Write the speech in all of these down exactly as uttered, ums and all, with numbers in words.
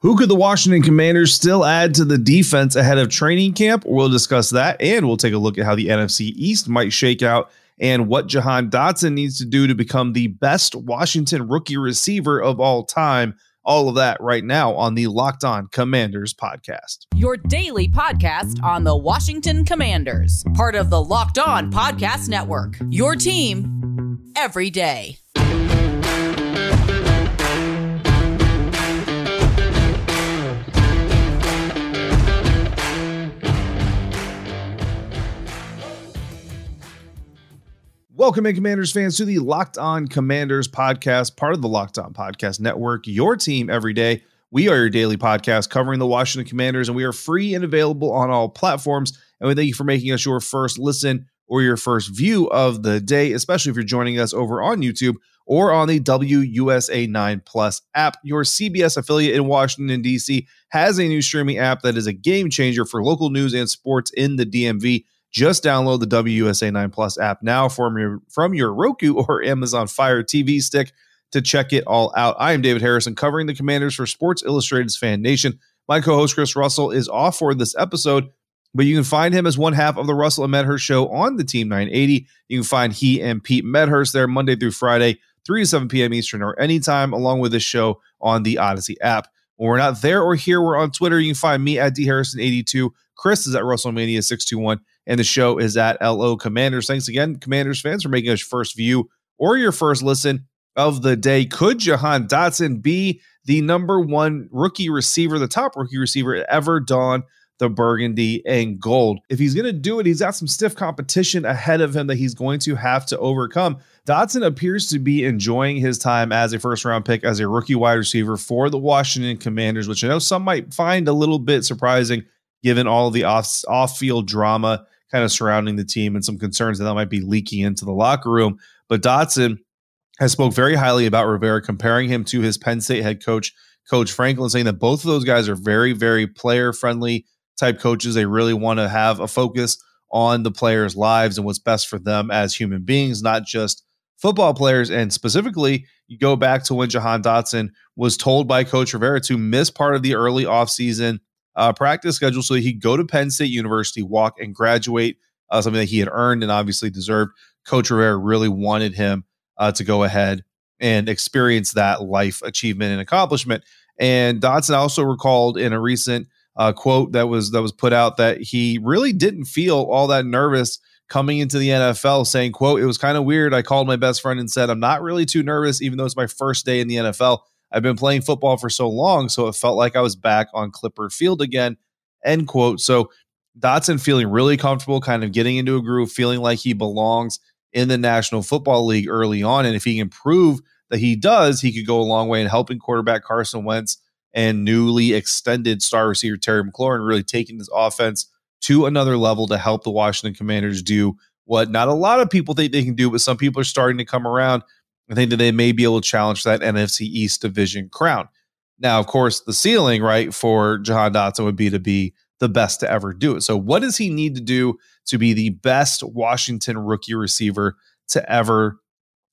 Who could the Washington Commanders still add to the defense ahead of training camp? We'll discuss that, and we'll take a look at how the N F C East might shake out and what Jahan Dotson needs to do to become the best Washington rookie receiver of all time. All of that right now on the Locked On Commanders podcast. Your daily podcast on the Washington Commanders, part of the Locked On Podcast Network, your team every day. Welcome in, Commanders fans, to the Locked On Commanders podcast, part of the Locked On Podcast Network, your team every day. We are your daily podcast covering the Washington Commanders, and we are free and available on all platforms. And we thank you for making us your first listen or your first view of the day, especially if you're joining us over on YouTube or on the W U S A nine plus app. Your C B S affiliate in Washington, D C has a new streaming app that is a game changer for local news and sports in the D M V. Just download the W U S A nine plus app now from your, from your Roku or Amazon Fire T V stick to check it all out. I am David Harrison, covering the Commanders for Sports Illustrated's Fan Nation. My co-host Chris Russell is off for this episode, but you can find him as one half of the Russell and Medhurst show on the Team nine eighty. You can find he and Pete Medhurst there Monday through Friday, three to seven p.m. Eastern or anytime, along with this show on the Odyssey app. When we're not there or here, we're on Twitter. You can find me at D Harrison eighty-two. Chris is at Russell Mania six two one. And the show is at L O Commanders. Thanks again, Commanders fans, for making us your first view or your first listen of the day. Could Jahan Dotson be the number one rookie receiver, the top rookie receiver ever don the burgundy and gold? If he's going to do it, he's got some stiff competition ahead of him that he's going to have to overcome. Dotson appears to be enjoying his time as a first-round pick as a rookie wide receiver for the Washington Commanders, which I know some might find a little bit surprising given all of the off, off-field drama kind of surrounding the team and some concerns that, that might be leaking into the locker room. But Dotson has spoke very highly about Rivera, comparing him to his Penn State head coach, Coach Franklin, saying that both of those guys are very, very player-friendly type coaches. They really want to have a focus on the players' lives and what's best for them as human beings, not just football players. And specifically, you go back to when Jahan Dotson was told by Coach Rivera to miss part of the early offseason Uh, practice schedule so that he'd go to Penn State University, walk, and graduate, uh, something that he had earned and obviously deserved. Coach Rivera really wanted him uh, to go ahead and experience that life achievement and accomplishment. And Dotson also recalled in a recent uh, quote that was that was put out that he really didn't feel all that nervous coming into the N F L, saying, quote, "It was kind of weird. I called my best friend and said, I'm not really too nervous, even though it's my first day in the N F L. I've been playing football for so long, so it felt like I was back on Clipper Field again," end quote. So Dotson feeling really comfortable, kind of getting into a groove, feeling like he belongs in the National Football League early on. And if he can prove that he does, he could go a long way in helping quarterback Carson Wentz and newly extended star receiver Terry McLaurin really taking this offense to another level to help the Washington Commanders do what not a lot of people think they can do, but some people are starting to come around. I think that they may be able to challenge that N F C East division crown. Now, of course, the ceiling, right, for Jahan Dotson would be to be the best to ever do it. So what does he need to do to be the best Washington rookie receiver to ever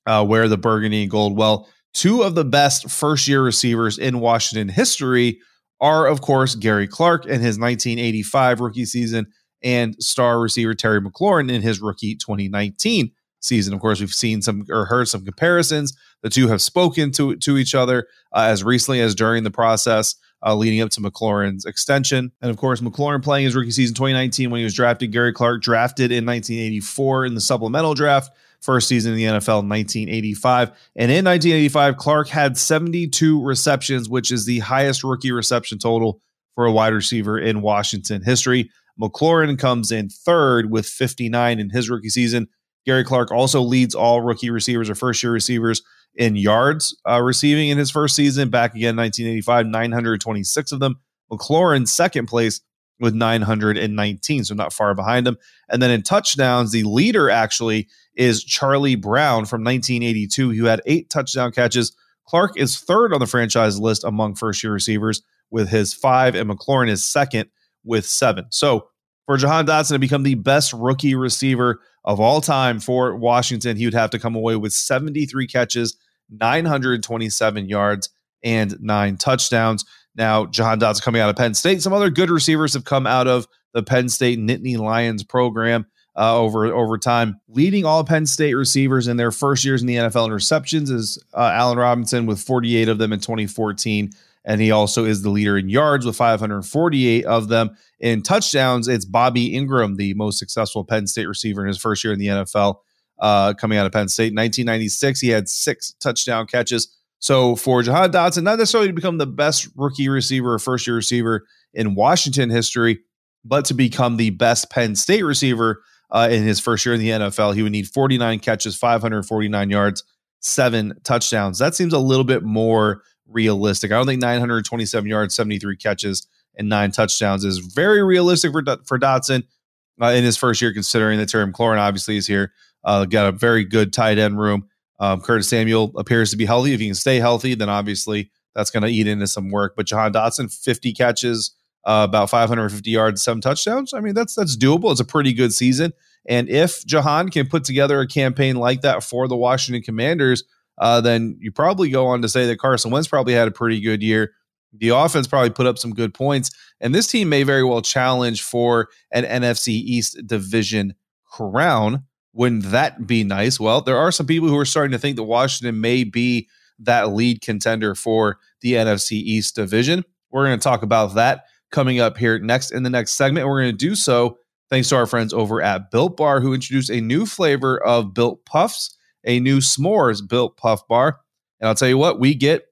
uh, wear the burgundy and gold? Well, two of the best first-year receivers in Washington history are, of course, Gary Clark in his nineteen eighty-five rookie season and star receiver Terry McLaurin in his rookie twenty nineteen season. Of course, we've seen some or heard some comparisons. The two have spoken to to each other uh, as recently as during the process uh, leading up to McLaurin's extension. And of course, McLaurin playing his rookie season twenty nineteen when he was drafted. Gary Clark drafted in nineteen eighty-four in the supplemental draft, first season in the N F L in nineteen eighty-five. And in nineteen eighty-five, Clark had seventy-two receptions, which is the highest rookie reception total for a wide receiver in Washington history. McLaurin comes in third with fifty-nine in his rookie season. Gary Clark also leads all rookie receivers or first-year receivers in yards uh, receiving in his first season. Back again, nineteen eighty-five, nine hundred twenty-six of them. McLaurin, second place with nine hundred nineteen, so not far behind him. And then in touchdowns, the leader actually is Charlie Brown from nineteen eighty-two, who had eight touchdown catches. Clark is third on the franchise list among first-year receivers with his five, and McLaurin is second with seven. So for Jahan Dotson to become the best rookie receiver of all time for Washington, he would have to come away with seventy-three catches, nine hundred twenty-seven yards, and nine touchdowns. Now, Jahan Dotson coming out of Penn State. Some other good receivers have come out of the Penn State Nittany Lions program uh, over, over time. Leading all Penn State receivers in their first years in the N F L in receptions is uh, Allen Robinson with forty-eight of them in twenty fourteen. And he also is the leader in yards with five hundred forty-eight of them. In touchdowns, it's Bobby Ingram, the most successful Penn State receiver in his first year in the N F L, uh, coming out of Penn State. In nineteen ninety-six, he had six touchdown catches. So for Jahan Dotson, not necessarily to become the best rookie receiver or first-year receiver in Washington history, but to become the best Penn State receiver uh, in his first year in the N F L, he would need forty-nine catches, five hundred forty-nine yards, seven touchdowns. That seems a little bit more realistic. I don't think nine hundred twenty-seven yards, seventy-three catches, and nine touchdowns is very realistic for, for Dotson uh, in his first year, considering that Terry McLaurin obviously is here. Uh, got a very good tight end room. Um, Curtis Samuel appears to be healthy. If he can stay healthy, then obviously that's going to eat into some work. But Jahan Dotson, fifty catches, uh, about five hundred fifty yards, seven touchdowns. I mean, that's that's doable. It's a pretty good season. And if Jahan can put together a campaign like that for the Washington Commanders, Uh, then you probably go on to say that Carson Wentz probably had a pretty good year. The offense probably put up some good points, and this team may very well challenge for an N F C East division crown. Wouldn't that be nice? Well, there are some people who are starting to think that Washington may be that lead contender for the N F C East division. We're going to talk about that coming up here next in the next segment. We're going to do so thanks to our friends over at Built Bar, who introduced a new flavor of Built Puffs, a new s'mores Built Puff Bar. And I'll tell you what, we get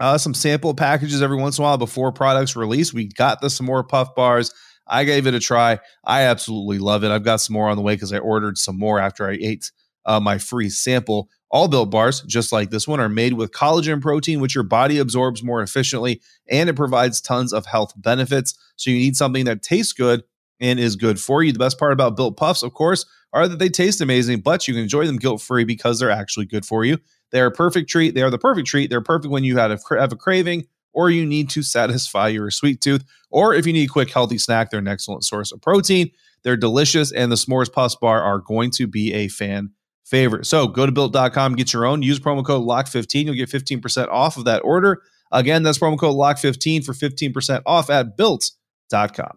uh, some sample packages every once in a while before products release. We got the s'more puff bars. I gave it a try. I absolutely love it. I've got some more on the way because I ordered some more after I ate uh, my free sample. All Built Bars, just like this one, are made with collagen protein, which your body absorbs more efficiently, and it provides tons of health benefits. So you need something that tastes good and is good for you. The best part about Built Puffs, of course, are that they taste amazing, but you can enjoy them guilt-free because they're actually good for you. They're a perfect treat. They are the perfect treat. They're perfect when you have a, have a craving or you need to satisfy your sweet tooth, or if you need a quick, healthy snack, they're an excellent source of protein. They're delicious, and the s'mores puffs bar are going to be a fan favorite. So go to Bilt dot com, get your own. Use promo code lock fifteen. You'll get fifteen percent off of that order. Again, that's promo code lock fifteen for fifteen percent off at Bilt dot com.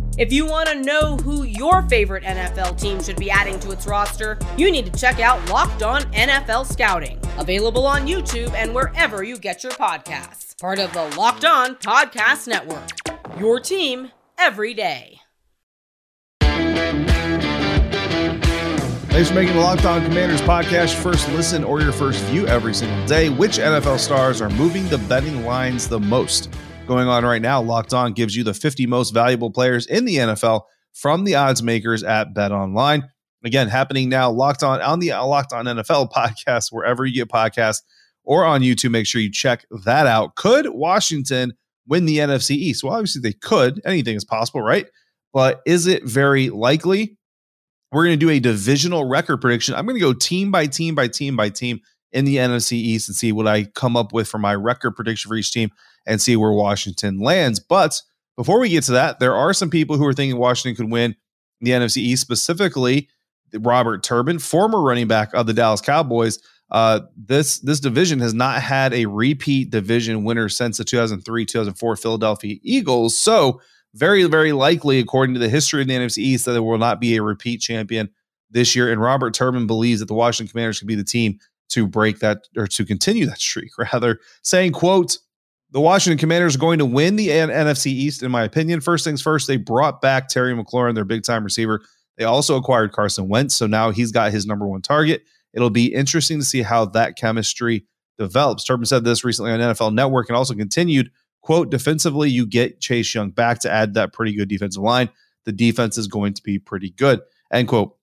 If you want to know who your favorite N F L team should be adding to its roster, you need to check out Locked On N F L Scouting, available on YouTube and wherever you get your podcasts. Part of the Locked On Podcast Network, your team every day. Thanks for making the Locked On Commanders podcast your first listen or your first view every single day. Which N F L stars are moving the betting lines the most? Going on right now, Locked On gives you the fifty most valuable players in the N F L from the odds makers at BetOnline. Again, happening now, Locked On on the Locked On N F L podcast, wherever you get podcasts or on YouTube. Make sure you check that out. Could Washington win the N F C East? Well, obviously they could. Anything is possible, right? But is it very likely? We're going to do a divisional record prediction. I'm going to go team by team by team by team in the N F C East and see what I come up with for my record prediction for each team and see where Washington lands. But before we get to that, there are some people who are thinking Washington could win the N F C East, specifically Robert Turbin, former running back of the Dallas Cowboys. Uh, this this division has not had a repeat division winner since the two thousand three two thousand four Philadelphia Eagles. So very, very likely, according to the history of the N F C East, that there will not be a repeat champion this year. And Robert Turbin believes that the Washington Commanders could be the team to break that, or to continue that streak, rather, saying, quote, "The Washington Commanders are going to win the N F C East, in my opinion. First things first, they brought back Terry McLaurin, their big-time receiver. They also acquired Carson Wentz, so now he's got his number one target. It'll be interesting to see how that chemistry develops. Turbin said this recently on N F L Network and also continued, quote, defensively, you get Chase Young back to add that pretty good defensive line. The defense is going to be pretty good, end quote.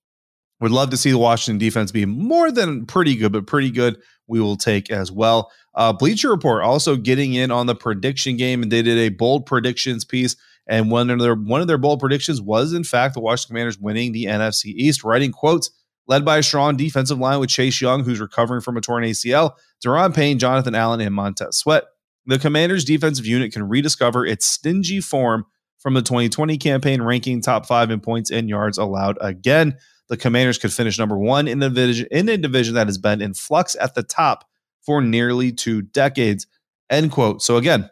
Would love to see the Washington defense be more than pretty good, but pretty good we will take as well. Uh, Bleacher Report also getting in on the prediction game, and they did a bold predictions piece. And one of their one of their bold predictions was, in fact, the Washington Commanders winning the N F C East, writing, quotes, led by a strong defensive line with Chase Young, who's recovering from a torn A C L, Deron Payne, Jonathan Allen, and Montez Sweat. The Commanders' defensive unit can rediscover its stingy form from the twenty twenty campaign, ranking top five in points and yards allowed again. The Commanders could finish number one in the division, in a division that has been in flux at the top for nearly two decades, end quote. So again,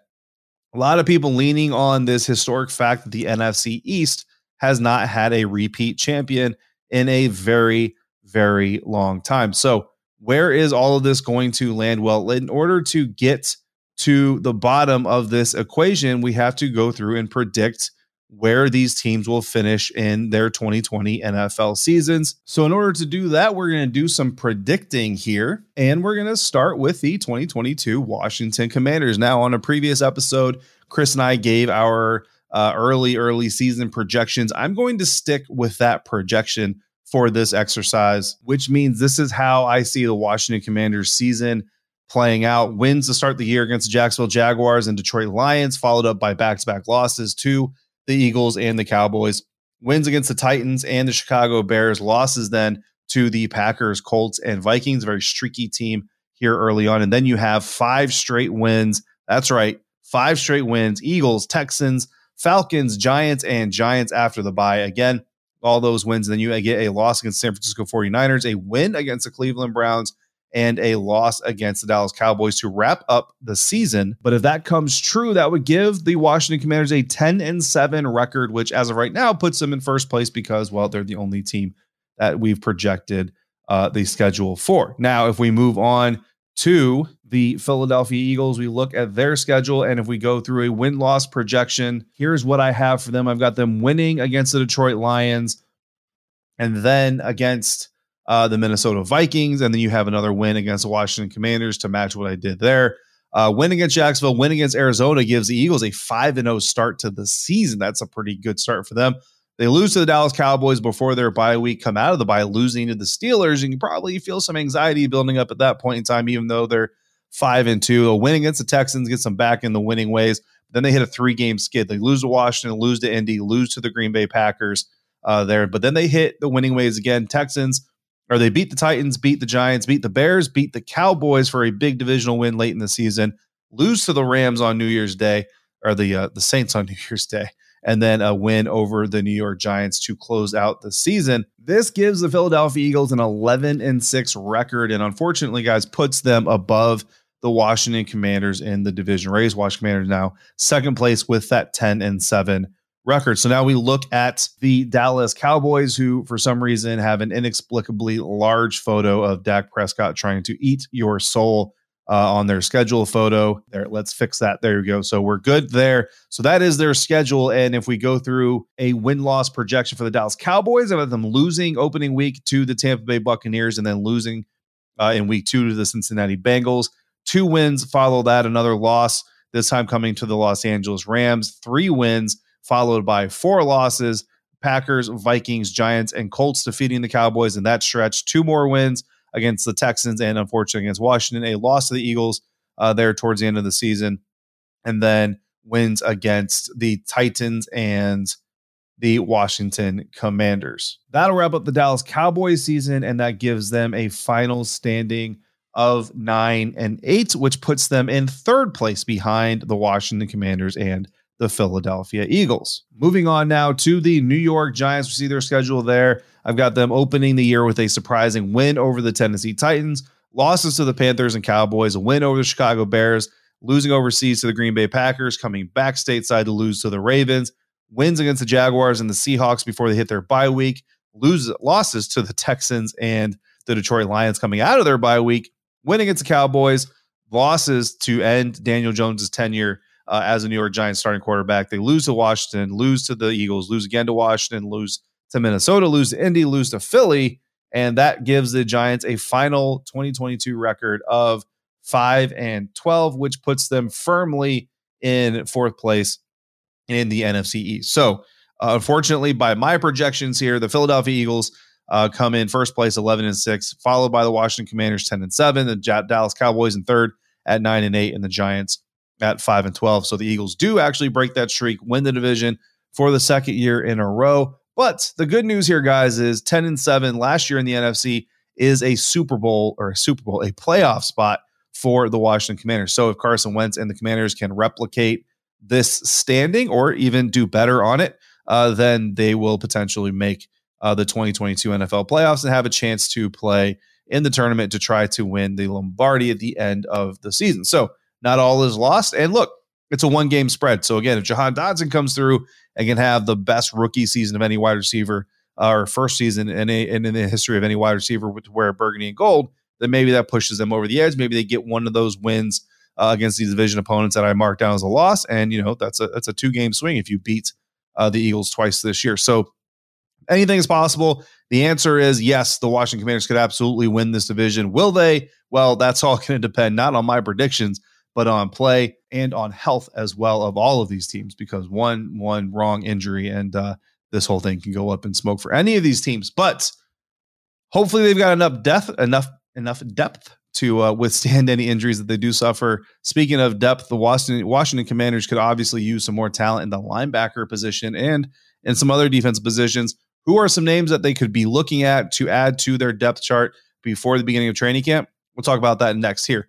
a lot of people leaning on this historic fact that the N F C East has not had a repeat champion in a very, very long time. So where is all of this going to land? Well, in order to get to the bottom of this equation, we have to go through and predict where these teams will finish in their twenty twenty N F L seasons. So in order to do that, we're going to do some predicting here, and we're going to start with the twenty twenty-two Washington Commanders. Now, on a previous episode, Chris and I gave our uh, early, early season projections. I'm going to stick with that projection for this exercise, which means this is how I see the Washington Commanders season playing out. Wins to start the year against the Jacksonville Jaguars and Detroit Lions, followed up by back-to-back losses to the Eagles and the Cowboys, wins against the Titans and the Chicago Bears, losses then to the Packers, Colts, and Vikings, a very streaky team here early on. And then you have five straight wins. That's right, five straight wins, Eagles, Texans, Falcons, Giants, and Giants after the bye. Again, all those wins. And then you get a loss against San Francisco forty-niners, a win against the Cleveland Browns, and a loss against the Dallas Cowboys to wrap up the season. But if that comes true, that would give the Washington Commanders a ten and seven record, which as of right now puts them in first place because, well, they're the only team that we've projected uh, the schedule for. Now, if we move on to the Philadelphia Eagles, we look at their schedule, and if we go through a win-loss projection, here's what I have for them. I've got them winning against the Detroit Lions and then against Uh, the Minnesota Vikings, and then you have another win against the Washington Commanders to match what I did there. Uh, win against Jacksonville, win against Arizona gives the Eagles a five and oh start to the season. That's a pretty good start for them. They lose to the Dallas Cowboys before their bye week, come out of the bye losing to the Steelers, and you probably feel some anxiety building up at that point in time, even though they're five and two. A win against the Texans gets them back in the winning ways. Then they hit a three-game skid. They lose to Washington, lose to Indy, lose to the Green Bay Packers uh, there, but then they hit the winning ways again. Texans, or they beat the Titans, beat the Giants, beat the Bears, beat the Cowboys for a big divisional win late in the season, lose to the Rams on New Year's Day, or the uh, the Saints on New Year's Day, and then a win over the New York Giants to close out the season. This gives the Philadelphia Eagles an eleven and six record, and unfortunately, guys, puts them above the Washington Commanders in the division race. Washington Commanders now second place with that ten and seven record. So now we look at the Dallas Cowboys, who for some reason have an inexplicably large photo of Dak Prescott trying to eat your soul uh, on their schedule photo. There, let's fix that. There you go. So we're good there. So that is their schedule. And if we go through a win-loss projection for the Dallas Cowboys, I have them losing opening week to the Tampa Bay Buccaneers and then losing uh, in week two to the Cincinnati Bengals. Two wins follow that, another loss, this time coming to the Los Angeles Rams. Three wins followed by four losses, Packers, Vikings, Giants, and Colts defeating the Cowboys in that stretch. Two more wins against the Texans and, unfortunately, against Washington. A loss to the Eagles uh, there towards the end of the season. And then wins against the Titans and the Washington Commanders. That'll wrap up the Dallas Cowboys season, and that gives them a final standing of nine and eight, which puts them in third place behind the Washington Commanders and the Philadelphia Eagles. Moving on now to the New York Giants. We see their schedule there. I've got them opening the year with a surprising win over the Tennessee Titans, losses to the Panthers and Cowboys, a win over the Chicago Bears, losing overseas to the Green Bay Packers, coming back stateside to lose to the Ravens, wins against the Jaguars and the Seahawks before they hit their bye week, loses, losses to the Texans and the Detroit Lions coming out of their bye week, win against the Cowboys, losses to end Daniel Jones's tenure Uh, as a New York Giants starting quarterback. They lose to Washington, lose to the Eagles, lose again to Washington, lose to Minnesota, lose to Indy, lose to Philly, And that gives the Giants a final twenty twenty-two record of five and twelve, which puts them firmly in fourth place in the N F C East. So uh, unfortunately, by my projections here, the Philadelphia Eagles uh, come in first place, eleven and six, followed by the Washington Commanders, ten and seven, the J- Dallas Cowboys in third at nine and eight, and the Giants at five and twelve. So the Eagles do actually break that streak, win the division for the second year in a row. But the good news here, guys, is ten and seven last year in the N F C is a Super Bowl or a Super Bowl, a playoff spot for the Washington Commanders. So if Carson Wentz and the Commanders can replicate this standing or even do better on it, uh, then they will potentially make uh, the twenty twenty-two N F L playoffs and have a chance to play in the tournament to try to win the Lombardi at the end of the season. So not all is lost. And look, it's a one-game spread. So again, if Jahan Dotson comes through and can have the best rookie season of any wide receiver, uh, or first season in, a, in the history of any wide receiver with wear burgundy and gold, then maybe that pushes them over the edge. Maybe they get one of those wins uh, against these division opponents that I marked down as a loss. And, you know, that's a that's a two-game swing if you beat uh, the Eagles twice this year. So anything is possible. The answer is yes, the Washington Commanders could absolutely win this division. Will they? Well, that's all going to depend not on my predictions, but on play and on health as well of all of these teams, because one, one wrong injury and uh, this whole thing can go up in smoke for any of these teams. But hopefully they've got enough depth, enough, enough depth to uh, withstand any injuries that they do suffer. Speaking of depth, the Washington, Washington Commanders could obviously use some more talent in the linebacker position and in some other defensive positions. Who are some names that they could be looking at to add to their depth chart before the beginning of training camp? We'll talk about that next here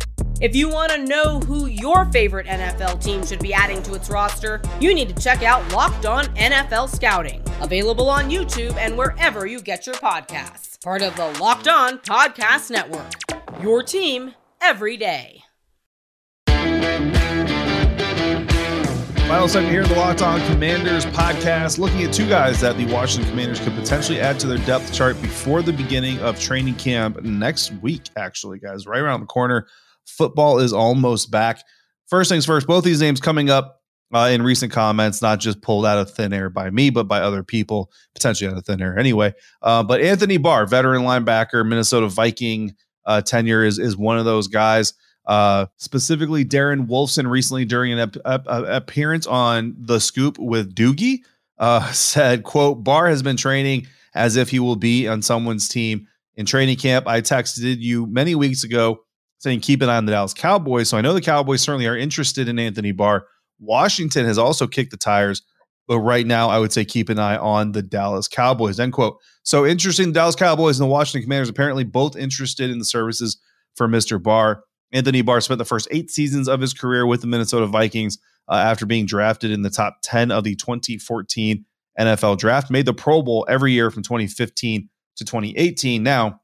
If you want to know who your favorite N F L team should be adding to its roster, you need to check out Locked On N F L Scouting, available on YouTube and wherever you get your podcasts. Part of the Locked On Podcast Network, your team every day. Final segment here, the Locked On Commanders podcast, looking at two guys that the Washington Commanders could potentially add to their depth chart before the beginning of training camp next week, actually, guys, right around the corner. Football is almost back. First things first, both these names coming up uh, in recent comments, not just pulled out of thin air by me, but by other people, potentially out of thin air anyway. Uh, but Anthony Barr, veteran linebacker, Minnesota Viking uh, tenure is, is one of those guys. Uh, specifically, Darren Wolfson recently during an ap- ap- appearance on The Scoop with Doogie uh, said, quote, Barr has been training as if he will be on someone's team in training camp. I texted you many weeks ago saying keep an eye on the Dallas Cowboys. So I know the Cowboys certainly are interested in Anthony Barr. Washington has also kicked the tires, but right now I would say keep an eye on the Dallas Cowboys, end quote. So interesting, the Dallas Cowboys and the Washington Commanders apparently both interested in the services for Mister Barr. Anthony Barr spent the first eight seasons of his career with the Minnesota Vikings uh, after being drafted in the top ten of the twenty fourteen N F L draft, made the Pro Bowl every year from twenty fifteen to twenty eighteen. Now,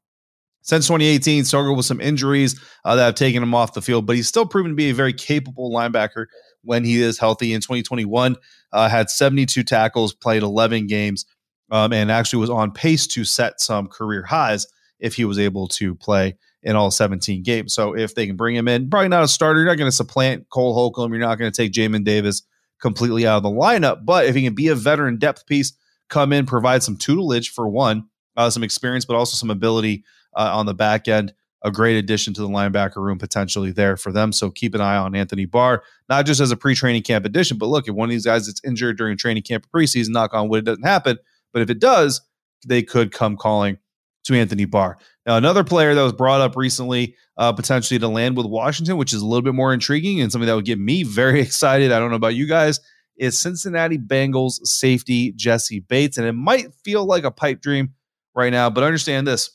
since twenty eighteen, struggled with some injuries uh, that have taken him off the field, but he's still proven to be a very capable linebacker when he is healthy. In twenty twenty-one, uh, had seventy-two tackles, played eleven games, um, and actually was on pace to set some career highs if he was able to play in all seventeen games. So if they can bring him in, probably not a starter. You're not going to supplant Cole Holcomb. You're not going to take Jamin Davis completely out of the lineup. But if he can be a veteran depth piece, come in, provide some tutelage for one, uh, some experience, but also some ability uh, on the back end, a great addition to the linebacker room potentially there for them. So keep an eye on Anthony Barr, not just as a pre-training camp addition, but look, if one of these guys that's injured during training camp or preseason, knock on wood, it doesn't happen. But if it does, they could come calling to Anthony Barr. Now, another player that was brought up recently, uh, potentially to land with Washington, which is a little bit more intriguing and something that would get me very excited, I don't know about you guys, is Cincinnati Bengals safety Jessie Bates. And it might feel like a pipe dream right now, but understand this.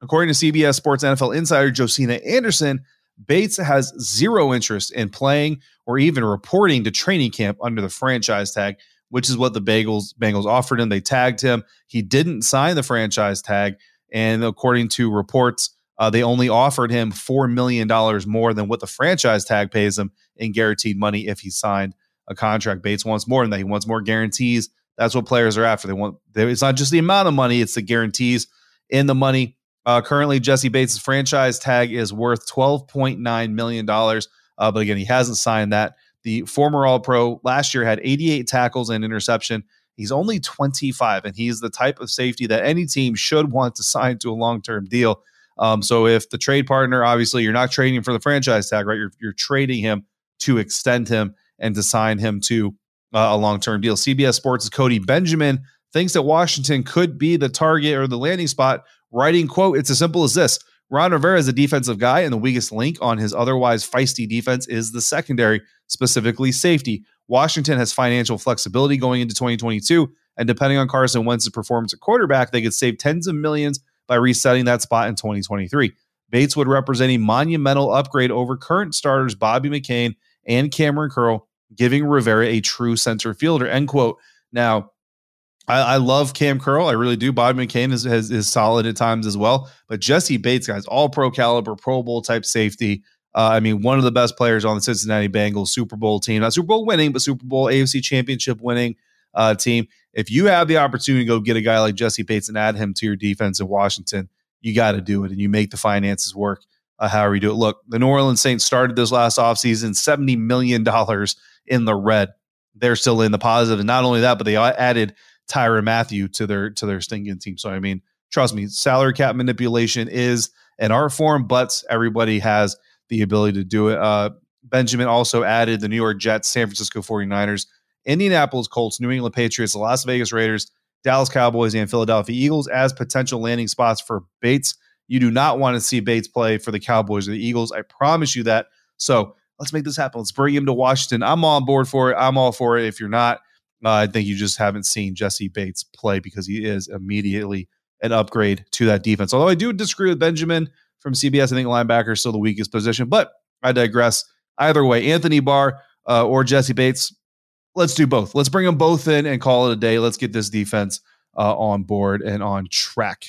According to C B S Sports N F L insider Josina Anderson, Bates has zero interest in playing or even reporting to training camp under the franchise tag, which is what the Bengals, Bengals offered him. They tagged him. He didn't sign the franchise tag. And according to reports, Uh, they only offered him four million dollars more than what the franchise tag pays him in guaranteed money if he signed a contract. Bates wants more than that. He wants more guarantees. That's what players are after. They want. They, it's not just the amount of money. It's the guarantees in the money. Uh, currently, Jessie Bates' franchise tag is worth twelve point nine million dollars. Uh, but again, he hasn't signed that. The former All-Pro last year had eighty-eight tackles and interception. He's only twenty-five, and he's the type of safety that any team should want to sign to a long-term deal. Um, so if the trade partner, obviously you're not trading for the franchise tag, right? You're, you're trading him to extend him and to sign him to uh, a long-term deal. C B S Sports' Cody Benjamin thinks that Washington could be the target or the landing spot, writing, quote, "It's as simple as this. Ron Rivera is a defensive guy, and the weakest link on his otherwise feisty defense is the secondary, specifically safety. Washington has financial flexibility going into twenty twenty-two, and depending on Carson Wentz's performance at quarterback, they could save tens of millions by resetting that spot in twenty twenty-three. Bates would represent a monumental upgrade over current starters Bobby McCain and Cameron Curl, giving Rivera a true center fielder," end quote. Now, I, I love Cam Curl. I really do. Bobby McCain is, is, is solid at times as well. But Jessie Bates, guys, all pro caliber, Pro Bowl type safety. Uh, I mean, one of the best players on the Cincinnati Bengals Super Bowl team. Not Super Bowl winning, but Super Bowl A F C Championship winning uh, team. If you have the opportunity to go get a guy like Jessie Bates and add him to your defense in Washington, you got to do it, and you make the finances work uh, however you do it. Look, the New Orleans Saints started this last offseason seventy million dollars in the red. They're still in the positive, and not only that, but they added Tyrann Mathieu to their to their stinking team. So, I mean, trust me, salary cap manipulation is an art form, but everybody has the ability to do it. Uh, Benjamin also added the New York Jets, San Francisco forty-niners, Indianapolis Colts, New England Patriots, the Las Vegas Raiders, Dallas Cowboys, and Philadelphia Eagles as potential landing spots for Bates. You do not want to see Bates play for the Cowboys or the Eagles. I promise you that. So let's make this happen. Let's bring him to Washington. I'm on board for it. I'm all for it. If you're not, uh, I think you just haven't seen Jessie Bates play, because he is immediately an upgrade to that defense. Although I do disagree with Benjamin from C B S. I think linebacker is still the weakest position, but I digress. Either way, Anthony Barr uh, or Jessie Bates, let's do both. Let's bring them both in and call it a day. Let's get this defense uh, on board and on track.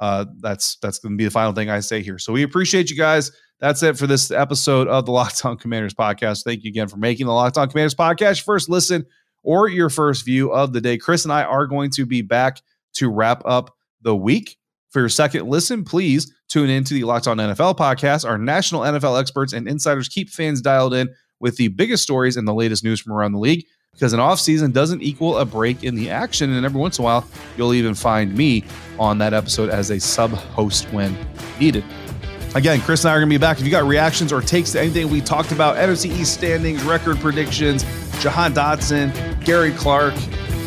Uh, that's that's going to be the final thing I say here. So we appreciate you guys. That's it for this episode of the Locked On Commanders podcast. Thank you again for making the Locked On Commanders podcast first listen or your first view of the day. Chris and I are going to be back to wrap up the week. For your second listen, please tune in to the Locked On N F L podcast. Our national N F L experts and insiders keep fans dialed in with the biggest stories and the latest news from around the league, because an offseason doesn't equal a break in the action, and every once in a while, you'll even find me on that episode as a sub-host when needed. Again, Chris and I are going to be back. If you got reactions or takes to anything we talked about, N F C East standings, record predictions, Jahan Dotson, Gary Clark,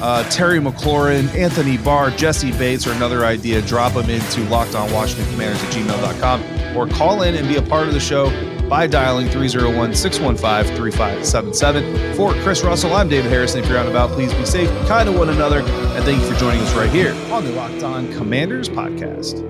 uh, Terry McLaurin, Anthony Barr, Jessie Bates, or another idea, drop them into locked on washington commanders at gmail dot com, or call in and be a part of the show by dialing three oh one, six one five, three five seven seven. For Chris Russell, I'm David Harrison. If you're out and about, please be safe, be kind to one another, and thank you for joining us right here on the Locked On Commanders podcast.